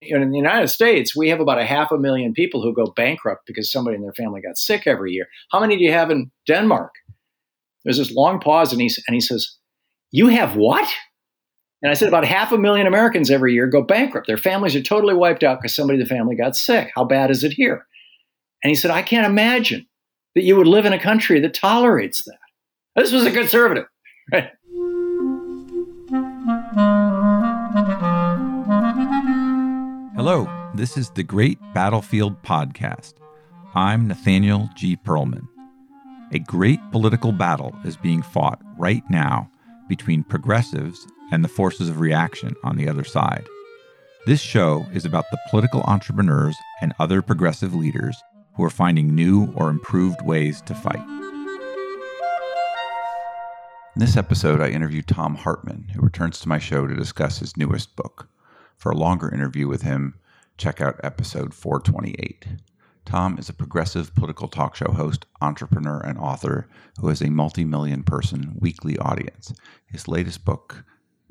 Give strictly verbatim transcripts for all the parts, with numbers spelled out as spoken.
In the United States, we have about a half a million people who go bankrupt because somebody in their family got sick every year. How many do you have in Denmark? There's this long pause, and he, and he says, you have what? And I said, about half a million Americans every year go bankrupt. Their families are totally wiped out because somebody in the family got sick. How bad is it here? And he said, I can't imagine that you would live in a country that tolerates that. This was a conservative, right? Hello, this is The Great Battlefield Podcast. I'm Nathaniel G. Perlman. A great political battle is being fought right now between progressives and the forces of reaction on the other side. This show is about the political entrepreneurs and other progressive leaders who are finding new or improved ways to fight. In this episode, I interview Thom Hartmann, who returns to my show to discuss his newest book. For a longer interview with him, check out episode four twenty-eight. Thom is a progressive political talk show host, entrepreneur, and author who has a multi-million person weekly audience. His latest book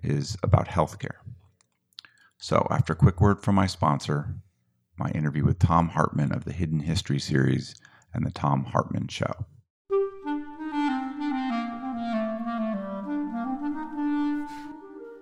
is about healthcare. So, after a quick word from my sponsor, my interview with Thom Hartmann of the Hidden History series and the Thom Hartmann Show.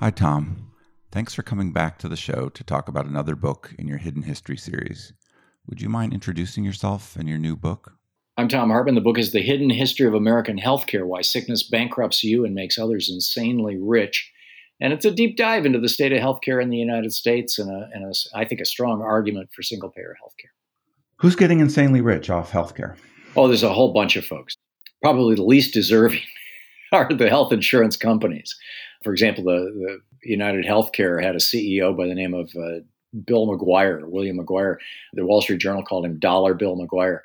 Hi, Thom. Thanks for coming back to the show to talk about another book in your Hidden History series. Would you mind introducing yourself and your new book? I'm Thom Hartmann. The book is The Hidden History of American Healthcare: Why Sickness Bankrupts You and Makes Others Insanely Rich. And it's a deep dive into the state of healthcare in the United States and, a, and a, I think a strong argument for single-payer healthcare. Who's getting insanely rich off healthcare? Oh, there's a whole bunch of folks. Probably the least deserving are the health insurance companies. For example, the, the United Healthcare had a C E O by the name of uh, Bill McGuire, William McGuire. The Wall Street Journal called him Dollar Bill McGuire.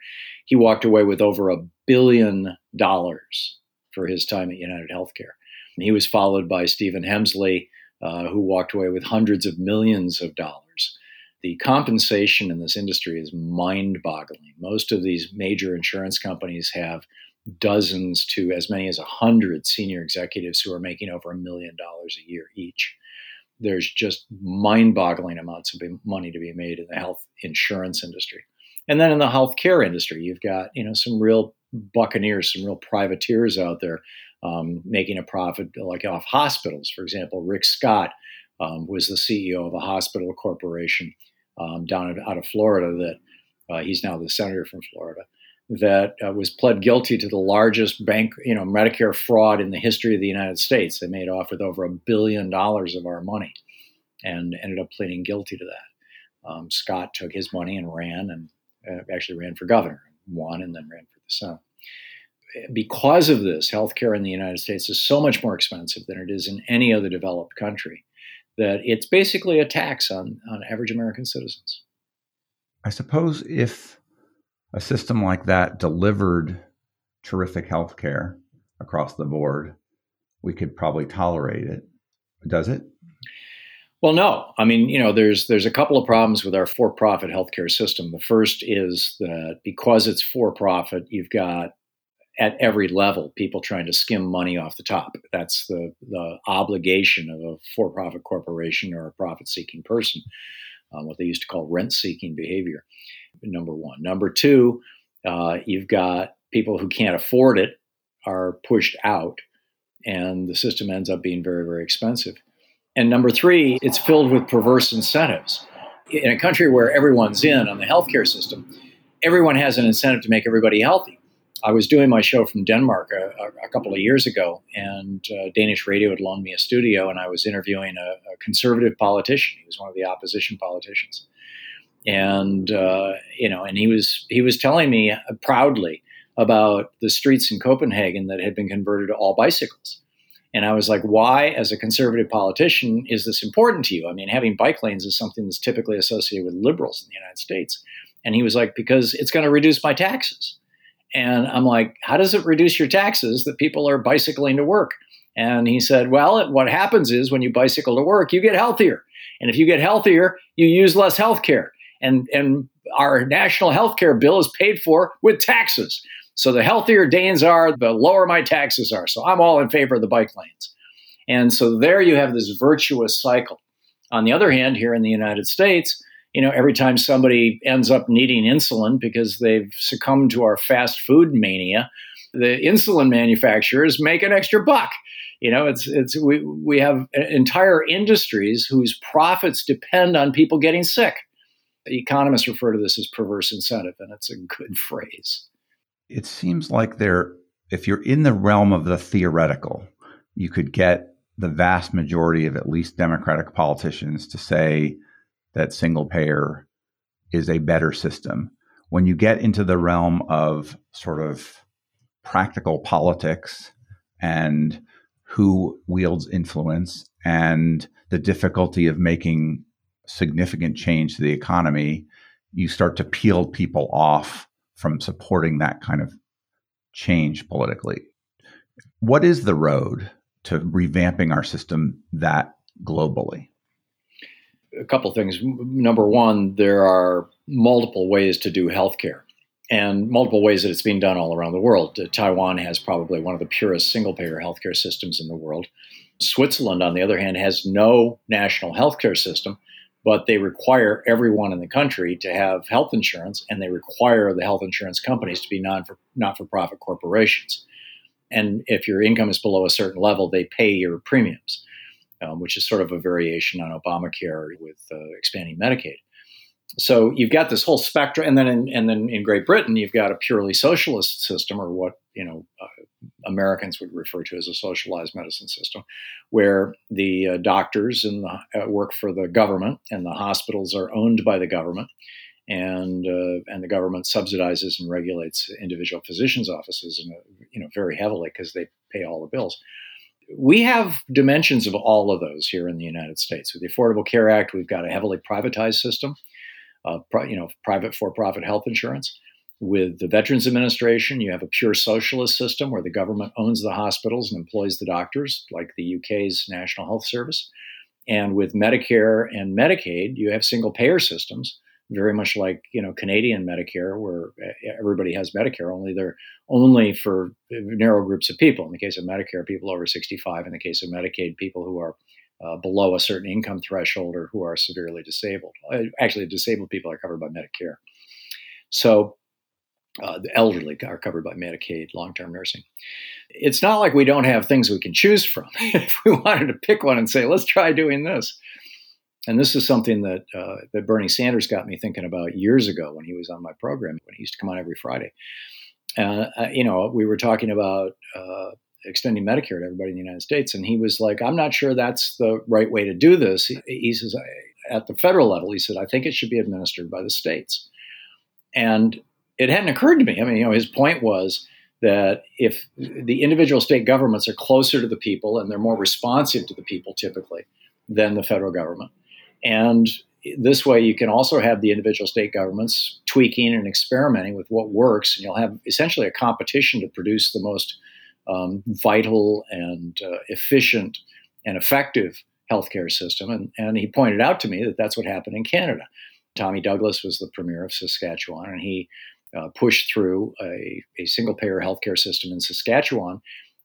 He walked away with over a billion dollars for his time at United Healthcare. And he was followed by Stephen Hemsley, uh, who walked away with hundreds of millions of dollars. The compensation in this industry is mind-boggling. Most of these major insurance companies have dozens to as many as a hundred senior executives who are making over a million dollars a year each. There's just mind-boggling amounts of money to be made in the health insurance industry. And then in the healthcare industry, you've got, you know, some real buccaneers, some real privateers out there um, making a profit, like off hospitals. For example, Rick Scott um, was the C E O of a hospital corporation um, down at, out of Florida that uh, he's now the senator from Florida. That uh, was pled guilty to the largest bank, you know, Medicare fraud in the history of the United States. They made off with over a billion dollars of our money and ended up pleading guilty to that. Um, Scott took his money and ran and uh, actually ran for governor, won, and then ran for the Senate. Because of this, healthcare in the United States is so much more expensive than it is in any other developed country that it's basically a tax on, on average American citizens. I suppose if a system like that delivered terrific healthcare across the board, we could probably tolerate it. Does it? Well, no. I mean, you know, there's there's a couple of problems with our for-profit healthcare system. The first is that because it's for-profit, you've got at every level people trying to skim money off the top. That's the the obligation of a for-profit corporation or a profit-seeking person. Um, what they used to call rent-seeking behavior, number one. Number two, uh, you've got people who can't afford it are pushed out, and the system ends up being very, very expensive. And number three, it's filled with perverse incentives. In a country where everyone's in on the healthcare system, everyone has an incentive to make everybody healthy. I was doing my show from Denmark a, a couple of years ago, and uh, Danish radio had loaned me a studio, and I was interviewing a, a conservative politician. He was one of the opposition politicians, and uh, you know, and he was he was telling me proudly about the streets in Copenhagen that had been converted to all bicycles, And I was like, why, as a conservative politician, is this important to you? I mean, having bike lanes is something that's typically associated with liberals in the United States. And he was like, because it's going to reduce my taxes. And I'm like, how does it reduce your taxes that people are bicycling to work? And he said, well, what happens is when you bicycle to work, you get healthier. And if you get healthier, you use less healthcare. And, and our national healthcare bill is paid for with taxes. So the healthier Danes are, the lower my taxes are. So I'm all in favor of the bike lanes. And so there you have this virtuous cycle. On the other hand, here in the United States, you know, every time somebody ends up needing insulin because they've succumbed to our fast food mania, the insulin manufacturers make an extra buck. You know, it's it's we we have entire industries whose profits depend on people getting sick. Economists refer to this as perverse incentive, and it's a good phrase. It seems like there, if you're in the realm of the theoretical, you could get the vast majority of at least Democratic politicians to say that single payer is a better system. When you get into the realm of sort of practical politics and who wields influence and the difficulty of making significant change to the economy, you start to peel people off from supporting that kind of change politically. What is the road to revamping our system that globally? A couple of things. Number one, there are multiple ways to do healthcare and multiple ways that it's being done all around the world. Taiwan has probably one of the purest single-payer healthcare systems in the world. Switzerland, on the other hand, has no national healthcare system, but they require everyone in the country to have health insurance, and they require the health insurance companies to be non for, not-for-profit corporations. And if your income is below a certain level, they pay your premiums, um, which is sort of a variation on Obamacare with uh, expanding Medicaid. So you've got this whole spectrum. And then in, and then in Great Britain, you've got a purely socialist system, or what you know uh, Americans would refer to as a socialized medicine system, where the uh, doctors and the, uh, work for the government, and the hospitals are owned by the government, and uh, and the government subsidizes and regulates individual physicians' offices, and you know very heavily because they pay all the bills. We have dimensions of all of those here in the United States. With the Affordable Care Act, we've got a heavily privatized system. Uh, pri- you know, private for-profit health insurance. With the Veterans Administration, you have a pure socialist system where the government owns the hospitals and employs the doctors, like the U K's National Health Service. And with Medicare and Medicaid, you have single-payer systems, very much like you know Canadian Medicare, where everybody has Medicare, only they're only for narrow groups of people. In the case of Medicare, people over sixty-five. In the case of Medicaid, people who are Uh, below a certain income threshold or who are severely disabled. Uh, actually, disabled people are covered by Medicare. So uh, the elderly are covered by Medicaid, long-term nursing. It's not like we don't have things we can choose from. If we wanted to pick one and say, let's try doing this. And this is something that uh, that Bernie Sanders got me thinking about years ago when he was on my program, when he used to come on every Friday. Uh, you know, we were talking about uh, extending Medicare to everybody in the United States. And he was like, I'm not sure that's the right way to do this. He, he says, at the federal level, he said, I think it should be administered by the states. And it hadn't occurred to me. I mean, you know, his point was that if the individual state governments are closer to the people and they're more responsive to the people typically than the federal government. And this way, you can also have the individual state governments tweaking and experimenting with what works. And you'll have essentially a competition to produce the most Um, vital and uh, efficient and effective healthcare system. And, and he pointed out to me that that's what happened in Canada. Tommy Douglas was the premier of Saskatchewan, and he uh, pushed through a, a single-payer healthcare system in Saskatchewan,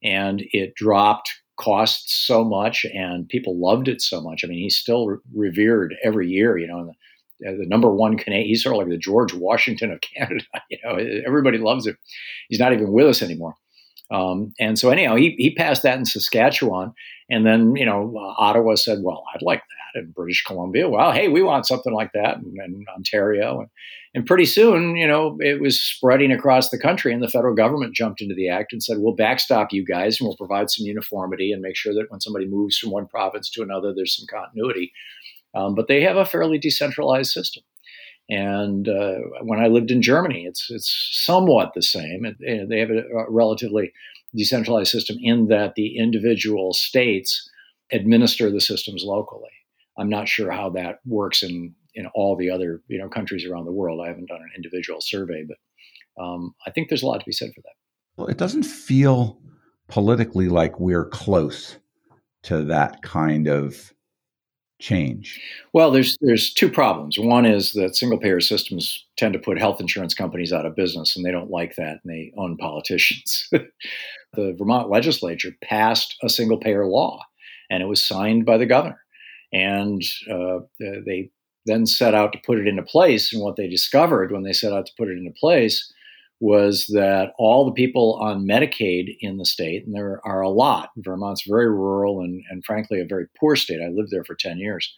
and it dropped costs so much, and people loved it so much. I mean, he's still re- revered every year, you know, in the the number one Canadian. He's sort of like the George Washington of Canada, you know, everybody loves him. He's not even with us anymore. Um, and so anyhow, he, he passed that in Saskatchewan, and then, you know, uh, Ottawa said, well, I'd like that. And British Columbia, well, hey, we want something like that. And, and Ontario. And, and pretty soon, you know, it was spreading across the country, and the federal government jumped into the act and said, we'll backstop you guys, and we'll provide some uniformity and make sure that when somebody moves from one province to another, there's some continuity. Um, but they have a fairly decentralized system. And uh, when I lived in Germany, it's it's somewhat the same. It, it, they have a, a relatively decentralized system in that the individual states administer the systems locally. I'm not sure how that works in, in all the other, you know, countries around the world. I haven't done an individual survey, but um, I think there's a lot to be said for that. Well, it doesn't feel politically like we're close to that kind of change. Well, there's there's two problems. One is that single-payer systems tend to put health insurance companies out of business, and they don't like that, and they own politicians. The Vermont legislature passed a single-payer law, and it was signed by the governor. And uh, they then set out to put it into place. And what they discovered when they set out to put it into place was that all the people on Medicaid in the state, and there are a lot, Vermont's very rural and, and frankly, a very poor state. I lived there for ten years.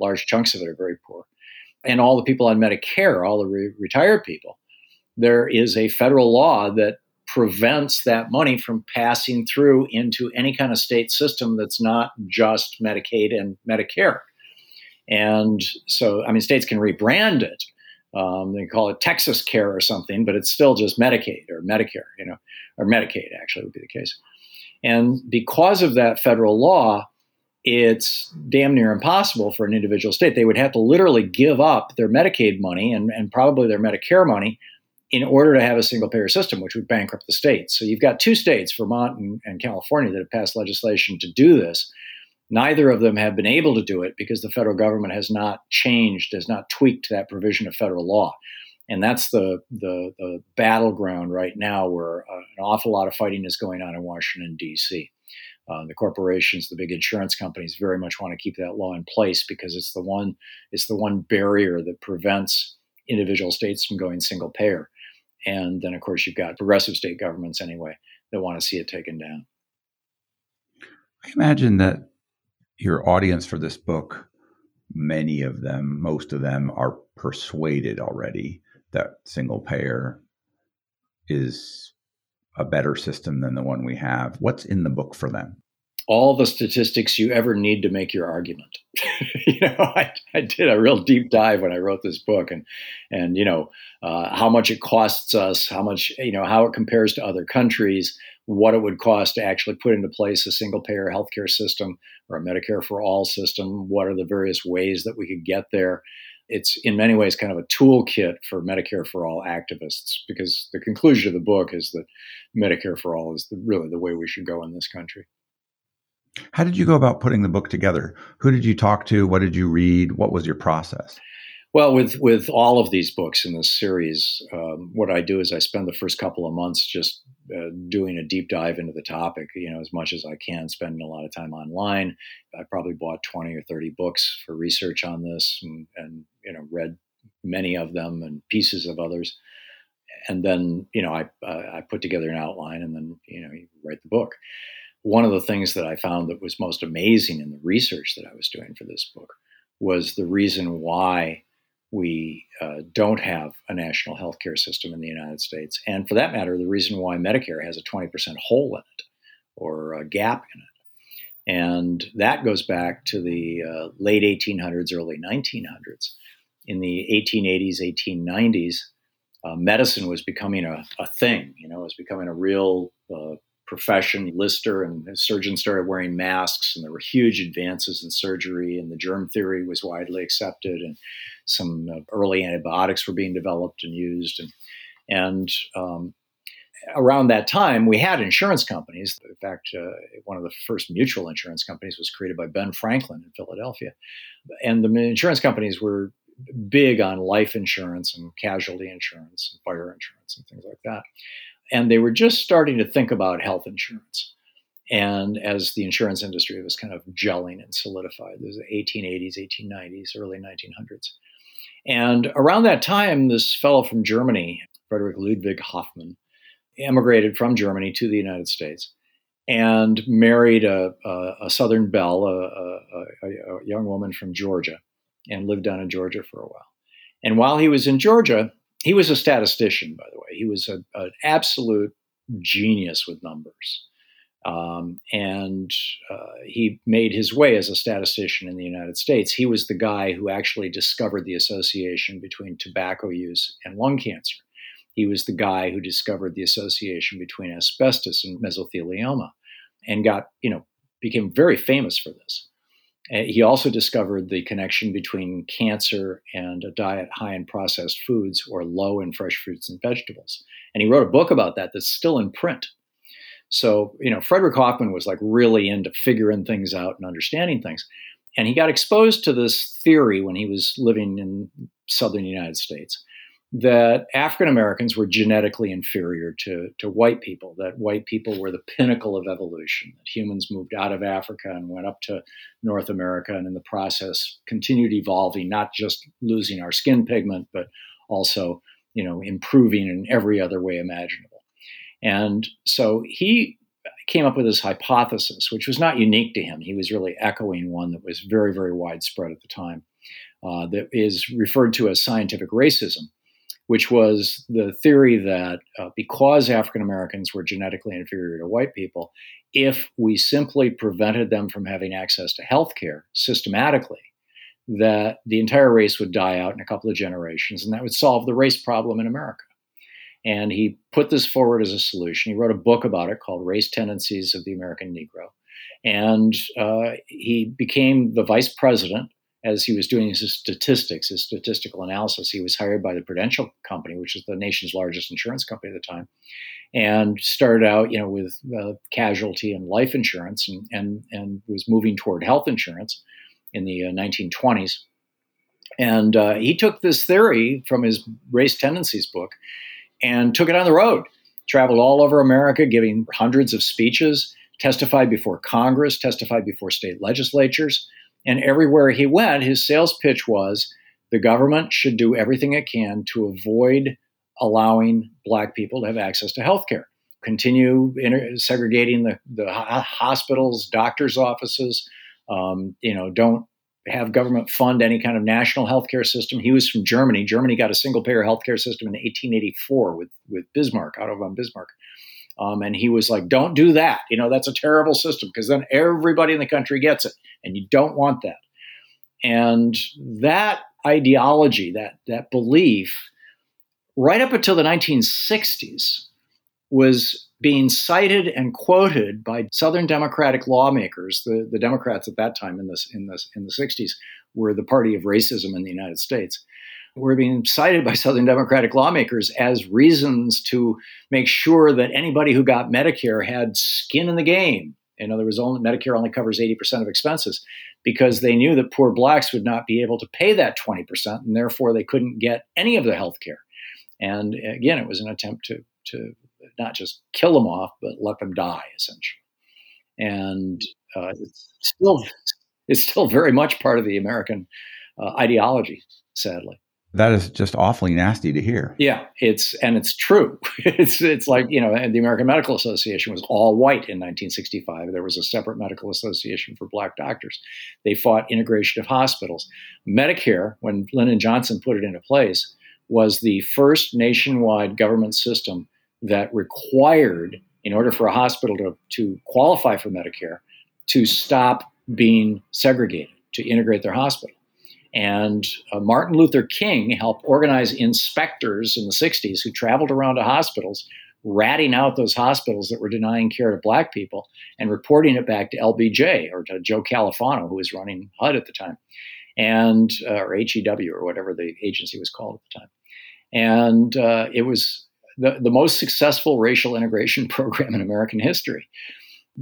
Large chunks of it are very poor. And all the people on Medicare, all the re- retired people, there is a federal law that prevents that money from passing through into any kind of state system that's not just Medicaid and Medicare. And so, I mean, states can rebrand it. Um, they call it Texas Care or something, but it's still just Medicaid or Medicare, you know, or Medicaid actually would be the case. And because of that federal law, it's damn near impossible for an individual state. They would have to literally give up their Medicaid money and, and probably their Medicare money in order to have a single-payer system, which would bankrupt the state. So you've got two states, Vermont and, and California, that have passed legislation to do this. Neither of them have been able to do it because the federal government has not changed, has not tweaked that provision of federal law. And that's the, the, the battleground right now where uh, an awful lot of fighting is going on in Washington, D C. Uh, the corporations, the big insurance companies very much want to keep that law in place because it's the one, it's the one barrier that prevents individual states from going single-payer. And then, of course, you've got progressive state governments anyway that want to see it taken down. I imagine that your audience for this book, many of them, most of them are persuaded already that single payer is a better system than the one we have. What's in the book for them? All the statistics you ever need to make your argument. you know, I, I did a real deep dive when I wrote this book, and and you know uh, how much it costs us, how much you know how it compares to other countries, what it would cost to actually put into place a single-payer healthcare system or a Medicare for all system. What are the various ways that we could get there? It's in many ways kind of a toolkit for Medicare for all activists, because the conclusion of the book is that Medicare for all is the, really the way we should go in this country. How did you go about putting the book together? Who did you talk to? What did you read? What was your process? Well, with with all of these books in this series, um, what I do is I spend the first couple of months just uh, doing a deep dive into the topic, you know, as much as I can, spending a lot of time online. I probably bought twenty or thirty books for research on this and, and you know, read many of them and pieces of others. And then, you know, I uh, I put together an outline and then, you know, you write the book. One of the things that I found that was most amazing in the research that I was doing for this book was the reason why we uh, don't have a national healthcare system in the United States. And for that matter, the reason why Medicare has a twenty percent hole in it or a gap in it. And that goes back to the uh, late eighteen hundreds, early nineteen hundreds. In the eighteen eighties, eighteen nineties, uh, medicine was becoming a, a thing, you know, it was becoming a real uh, profession. Lister and surgeons started wearing masks, and there were huge advances in surgery, and the germ theory was widely accepted, and some early antibiotics were being developed and used. And, and um, around that time, we had insurance companies. In fact, uh, one of the first mutual insurance companies was created by Ben Franklin in Philadelphia. And the insurance companies were big on life insurance and casualty insurance and fire insurance and things like that. And they were just starting to think about health insurance. And as the insurance industry was kind of gelling and solidified, it was the eighteen eighties, eighteen nineties, early nineteen hundreds. And around that time, this fellow from Germany, Frederick Ludwig Hoffman, emigrated from Germany to the United States and married a, a, a Southern belle, a, a, a young woman from Georgia, and lived down in Georgia for a while. And while he was in Georgia, he was a statistician, by the way. He was a, an absolute genius with numbers. Um, and uh, he made his way as a statistician in the United States. He was the guy who actually discovered the association between tobacco use and lung cancer. He was the guy who discovered the association between asbestos and mesothelioma and got, you know, became very famous for this. He also discovered the connection between cancer and a diet high in processed foods or low in fresh fruits and vegetables. And he wrote a book about that that's still in print. So, you know, Frederick Hoffman was like really into figuring things out and understanding things. And he got exposed to this theory when he was living in southern United States that African Americans were genetically inferior to, to white people, that white people were the pinnacle of evolution, that humans moved out of Africa and went up to North America and in the process continued evolving, not just losing our skin pigment, but also, you know, improving in every other way imaginable. And so he came up with this hypothesis, which was not unique to him. He was really echoing one that was very, very widespread at the time, uh, that is referred to as scientific racism, which was the theory that uh, because African Americans were genetically inferior to white people, if we simply prevented them from having access to health care systematically, that the entire race would die out in a couple of generations, and that would solve the race problem in America. And he put this forward as a solution. He wrote a book about it called Race Tendencies of the American Negro. And uh, he became the vice president as he was doing his statistics, his statistical analysis. He was hired by the Prudential Company, which is the nation's largest insurance company at the time, and started out, you know, with uh, casualty and life insurance and, and, and was moving toward health insurance in the uh, nineteen twenties. And uh, he took this theory from his Race Tendencies book and took it on the road, traveled all over America, giving hundreds of speeches, testified before Congress, testified before state legislatures. And everywhere he went, his sales pitch was the government should do everything it can to avoid allowing Black people to have access to health care, continue inter- segregating the, the hospitals, doctors' offices, um, you know, don't have government fund any kind of national healthcare system. He was from Germany. Germany got a single-payer healthcare system in eighteen eighty-four with with Bismarck, Otto von Bismarck. Um, and he was like, don't do that. You know, that's a terrible system because then everybody in the country gets it, and you don't want that. And that ideology, that that belief, right up until the nineteen sixties, was being cited and quoted by Southern Democratic lawmakers. The, the Democrats at that time in this in this in the sixties were the party of racism in the United States. Were being cited by Southern Democratic lawmakers as reasons to make sure that anybody who got Medicare had skin in the game. In other words, only Medicare only covers eighty percent of expenses because they knew that poor Blacks would not be able to pay that twenty percent, and therefore they couldn't get any of the health care. And again, it was an attempt to to not just kill them off, but let them die, essentially. And uh, it's still it's still very much part of the American uh, ideology, sadly. That is just awfully nasty to hear. Yeah, it's and it's true. It's it's like, you know, the American Medical Association was all white in nineteen sixty-five. There was a separate medical association for Black doctors. They fought integration of hospitals. Medicare, when Lyndon Johnson put it into place, was the first nationwide government system that required, in order for a hospital to, to qualify for Medicare, to stop being segregated, to integrate their hospital. And uh, Martin Luther King helped organize inspectors in the sixties who traveled around to hospitals, ratting out those hospitals that were denying care to Black people and reporting it back to L B J or to Joe Califano, who was running H U D at the time, and uh, or H E W or whatever the agency was called at the time. And uh, it was the, the most successful racial integration program in American history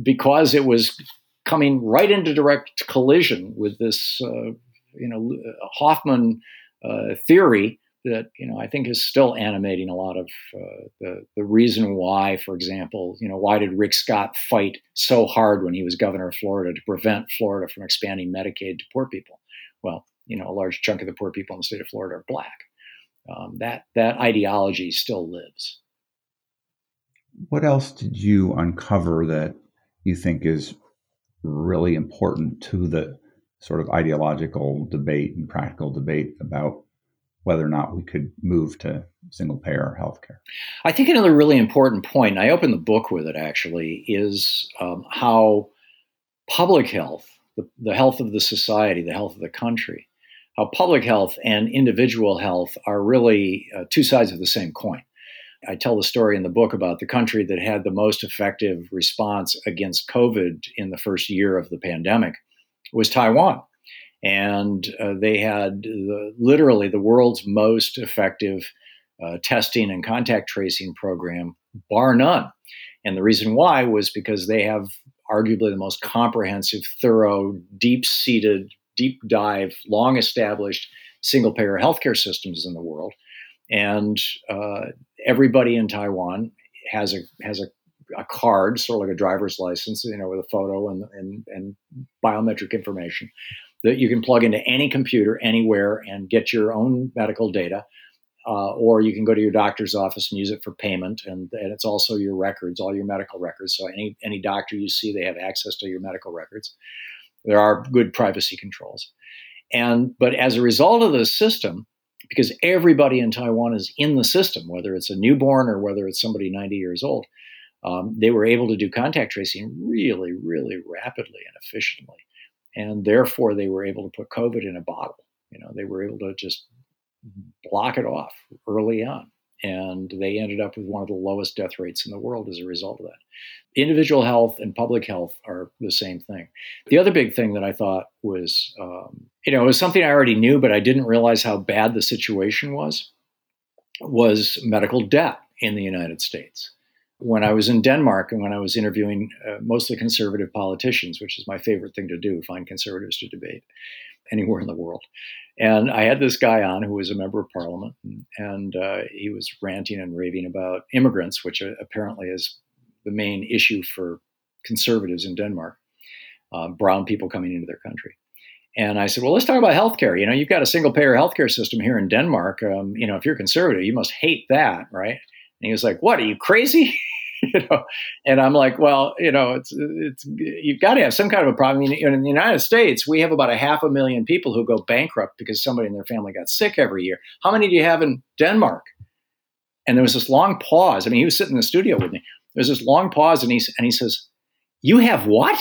because it was coming right into direct collision with this uh, you know, Hoffman uh, theory that, you know, I think is still animating a lot of uh, the, the reason why, for example, you know, why did Rick Scott fight so hard when he was governor of Florida to prevent Florida from expanding Medicaid to poor people? Well, you know, a large chunk of the poor people in the state of Florida are Black. Um, that that ideology still lives. What else did you uncover that you think is really important to the sort of ideological debate and practical debate about whether or not we could move to single-payer healthcare? I think another really important point, and I open the book with it actually, is um, how public health, the, the health of the society, the health of the country, how public health and individual health are really uh, two sides of the same coin. I tell the story in the book about the country that had the most effective response against COVID in the first year of the pandemic was Taiwan. And uh, they had the, literally the world's most effective uh, testing and contact tracing program, bar none. And the reason why was because they have arguably the most comprehensive, thorough, deep-seated, deep-dive, long-established single-payer healthcare systems in the world. And uh, everybody in Taiwan has a has a, a card, sort of like a driver's license, you know, with a photo and, and and biometric information that you can plug into any computer anywhere and get your own medical data, uh, or you can go to your doctor's office and use it for payment. And, and it's also your records, all your medical records. So any any doctor you see, they have access to your medical records. There are good privacy controls, and but as a result of this system, because everybody in Taiwan is in the system, whether it's a newborn or whether it's somebody ninety years old, um, they were able to do contact tracing really, really rapidly and efficiently. And therefore, they were able to put COVID in a bottle. You know, they were able to just block it off early on. And they ended up with one of the lowest death rates in the world as a result of that. Individual health and public health are the same thing. The other big thing that I thought was, um, you know, it was something I already knew, but I didn't realize how bad the situation was, was medical debt in the United States. When I was in Denmark and when I was interviewing uh, mostly conservative politicians, which is my favorite thing to do, find conservatives to debate anywhere in the world. And I had this guy on who was a member of parliament, and uh, he was ranting and raving about immigrants, which apparently is the main issue for conservatives in Denmark, uh, brown people coming into their country. And I said, well, let's talk about healthcare. You know, you've got a single payer healthcare system here in Denmark. Um, you know, if you're conservative, you must hate that, right? And he was like, what, are you crazy? You know, and I'm like, well, you know, it's it's you've got to have some kind of a problem. In the United States, we have about a half a million people who go bankrupt because somebody in their family got sick every year. How many do you have in Denmark? And there was this long pause. I mean, he was sitting in the studio with me. There's this long pause, and he and he says, "You have what?"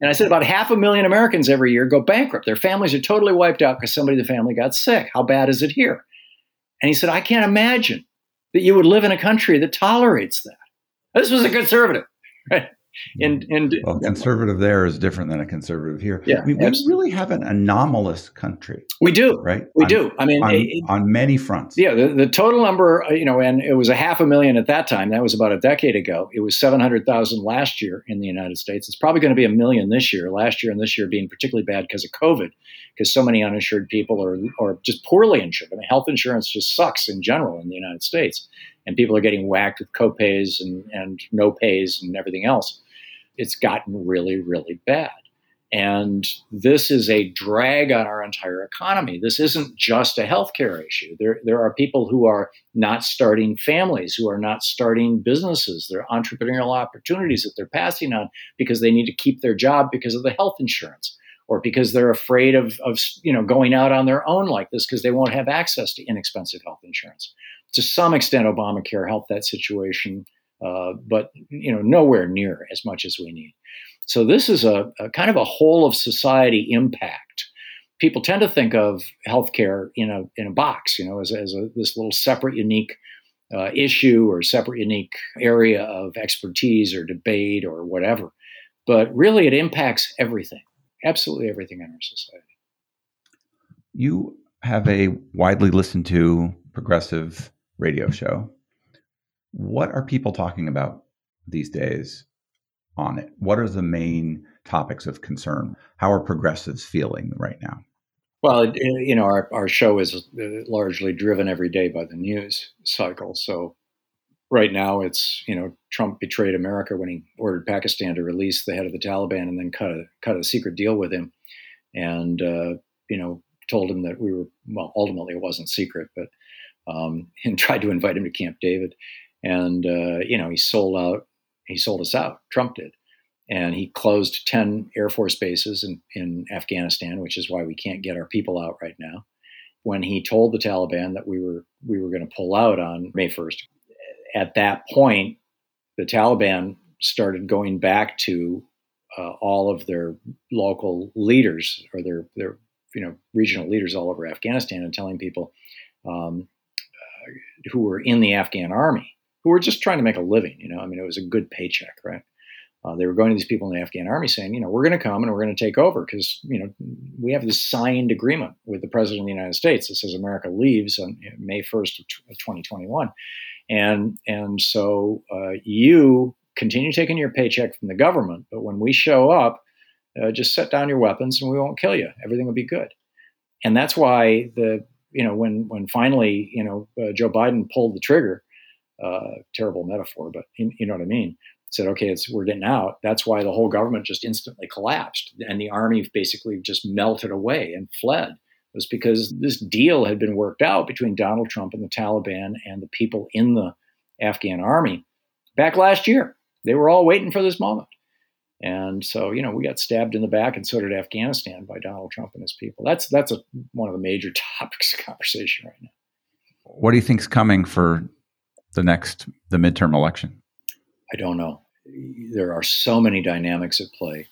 And I said, "About half a million Americans every year go bankrupt. Their families are totally wiped out because somebody in the family got sick. How bad is it here?" And he said, "I can't imagine that you would live in a country that tolerates that." This was a conservative, right? And, and well, conservative there is different than a conservative here. Yeah, I mean, we absolutely. really have an anomalous country. We do, right? We on, do. I mean, on, it, on many fronts. Yeah, the, the total number, you know, and it was a half a million at that time. That was about a decade ago. It was seven hundred thousand last year in the United States. It's probably going to be a million this year. Last year and this year being particularly bad because of COVID, because so many uninsured people are are just poorly insured. I mean, health insurance just sucks in general in the United States, and people are getting whacked with co-pays and, and no pays and everything else. It's gotten really, really bad. And this is a drag on our entire economy. This isn't just a healthcare issue. There, there are people who are not starting families, who are not starting businesses. There are entrepreneurial opportunities that they're passing on because they need to keep their job because of the health insurance, or because they're afraid of, of you know, going out on their own like this because they won't have access to inexpensive health insurance. To some extent, Obamacare helped that situation. Uh, but, you know, nowhere near as much as we need. So this is a, a kind of a whole of society impact. People tend to think of healthcare in a in a box, you know, as, as a, this little separate, unique uh, issue or separate, unique area of expertise or debate or whatever. But really, it impacts everything, absolutely everything in our society. You have a widely listened to progressive radio show. What are people talking about these days on it? What are the main topics of concern? How are progressives feeling right now? Well, you know, our, our show is largely driven every day by the news cycle. So right now it's, you know, Trump betrayed America when he ordered Pakistan to release the head of the Taliban and then cut a, cut a secret deal with him and, uh, you know, told him that we were, well, ultimately it wasn't secret, but, um, and tried to invite him to Camp David. And, uh, you know, he sold out, he sold us out, Trump did. And he closed ten Air Force bases in, in Afghanistan, which is why we can't get our people out right now. When he told the Taliban that we were we were going to pull out on May first, at that point, the Taliban started going back to uh, all of their local leaders or their, their, you know, regional leaders all over Afghanistan and telling people, um, who were in the Afghan army, who were just trying to make a living. You know, I mean, it was a good paycheck, right? Uh, they were going to these people in the Afghan army saying, you know, we're going to come and we're going to take over because, you know, we have this signed agreement with the president of the United States that says America leaves on May first of twenty twenty-one. And, and so uh, you continue taking your paycheck from the government, but when we show up, uh, just set down your weapons and we won't kill you. Everything will be good. And that's why the, you know, when, when finally, you know, uh, Joe Biden pulled the trigger, uh, terrible metaphor, but in, you know what I mean? Said, okay, it's we're getting out. That's why the whole government just instantly collapsed. And the army basically just melted away and fled. It was because this deal had been worked out between Donald Trump and the Taliban and the people in the Afghan army back last year. They were all waiting for this moment. And so, you know, we got stabbed in the back, and so did Afghanistan by Donald Trump and his people. That's that's a, one of the major topics of conversation right now. What do you think's coming for the next, the midterm election? I don't know. There are so many dynamics at play.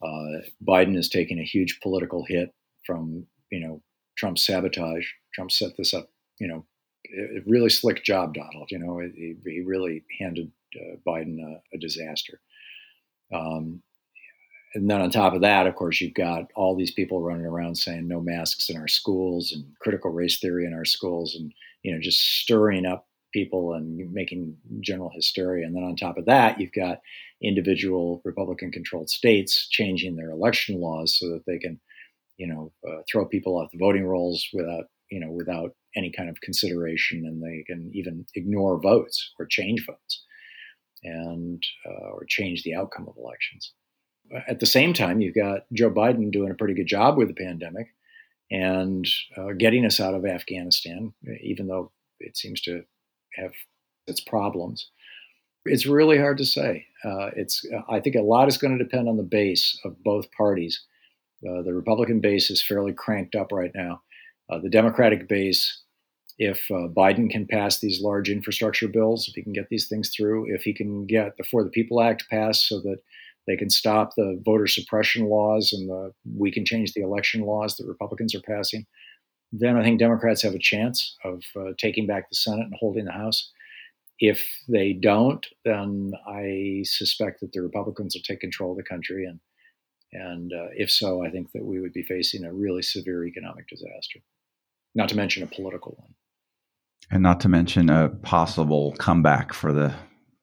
Uh, Biden is taking a huge political hit from, you know, Trump's sabotage. Trump set this up, you know, a really slick job, Donald. You know, he, he really handed uh, Biden a, a disaster. Um, and then on top of that, of course, you've got all these people running around saying no masks in our schools and critical race theory in our schools and, you know, just stirring up people and making general hysteria. And then on top of that, you've got individual Republican-controlled states changing their election laws so that they can, you know, uh, throw people off the voting rolls without, you know, without any kind of consideration, and they can even ignore votes or change votes, and uh, or change the outcome of elections. At the same time, you've got Joe Biden doing a pretty good job with the pandemic and uh, getting us out of Afghanistan, even though it seems to have its problems. It's really hard to say. Uh, it's I think a lot is going to depend on the base of both parties. Uh, the Republican base is fairly cranked up right now. Uh, the Democratic base, if uh, Biden can pass these large infrastructure bills, if he can get these things through, if he can get the For the People Act passed so that they can stop the voter suppression laws and the we can change the election laws that Republicans are passing, then I think Democrats have a chance of uh, taking back the Senate and holding the House. If they don't, then I suspect that the Republicans will take control of the country. And, and uh, if so, I think that we would be facing a really severe economic disaster, not to mention a political one. And not to mention a possible comeback for the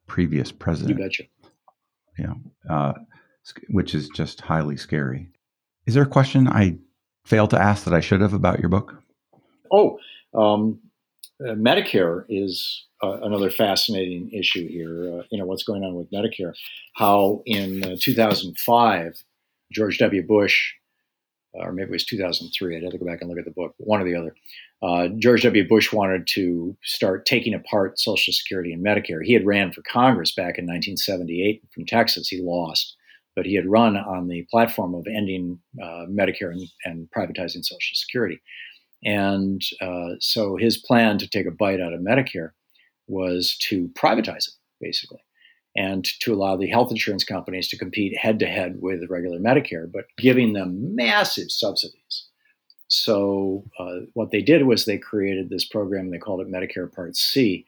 previous president. You betcha. Yeah, uh, which is just highly scary. Is there a question I failed to ask that I should have about your book? Oh, um, uh, Medicare is uh, another fascinating issue here. Uh, you know, what's going on with Medicare, how in uh, two thousand five, George W. Bush, or maybe it was two thousand three, I'd have to go back and look at the book, one or the other. Uh, George W. Bush wanted to start taking apart Social Security and Medicare. He had ran for Congress back in nineteen seventy-eight from Texas. He lost. But he had run on the platform of ending uh, Medicare and, and privatizing Social Security. And uh, so his plan to take a bite out of Medicare was to privatize it, basically, and to allow the health insurance companies to compete head-to-head with regular Medicare, but giving them massive subsidies. So uh, what they did was they created this program. They called it Medicare Part C.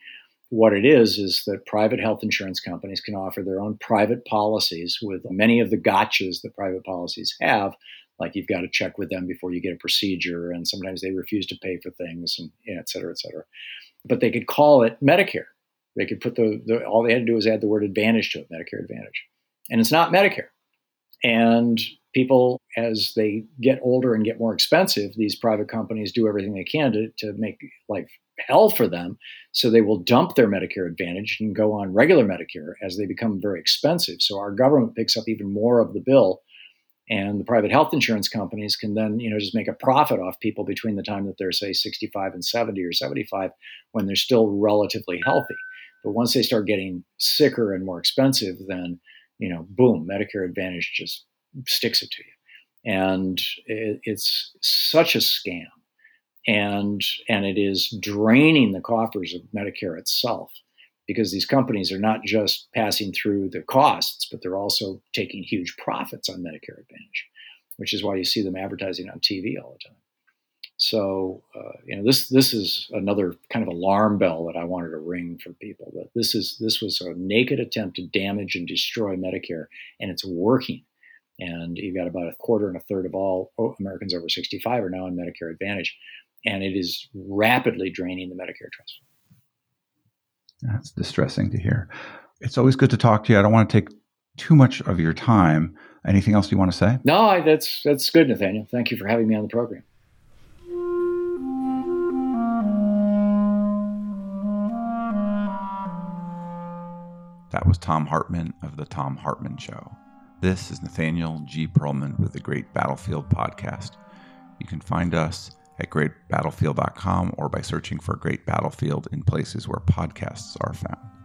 What it is, is that private health insurance companies can offer their own private policies with many of the gotchas that private policies have, like you've got to check with them before you get a procedure, and sometimes they refuse to pay for things, and et cetera, et cetera. But they could call it Medicare. They could put the, the all they had to do is add the word advantage to it, Medicare Advantage. And it's not Medicare. And people, as they get older and get more expensive, these private companies do everything they can to, to make life hell for them. So they will dump their Medicare Advantage and go on regular Medicare as they become very expensive. So our government picks up even more of the bill, and the private health insurance companies can then, you know, just make a profit off people between the time that they're, say, sixty-five and seventy or seventy-five, when they're still relatively healthy. But once they start getting sicker and more expensive, then, you know, boom, Medicare Advantage just sticks it to you. And it, it's such a scam. And and it is draining the coffers of Medicare itself, because these companies are not just passing through the costs, but they're also taking huge profits on Medicare Advantage, which is why you see them advertising on T V all the time. So, uh, you know, this this is another kind of alarm bell that I wanted to ring for people, that this is this was a naked attempt to damage and destroy Medicare, and it's working. And you've got about a quarter and a third of all Americans over sixty-five are now on Medicare Advantage, and it is rapidly draining the Medicare trust. That's distressing to hear. It's always good to talk to you. I don't want to take too much of your time. Anything else you want to say? No, I, that's that's good, Nathaniel. Thank you for having me on the program. That was Thom Hartmann of The Thom Hartmann Show. This is Nathaniel G. Perlman with The Great Battlefield Podcast. You can find us at great battlefield dot com or by searching for Great Battlefield in places where podcasts are found.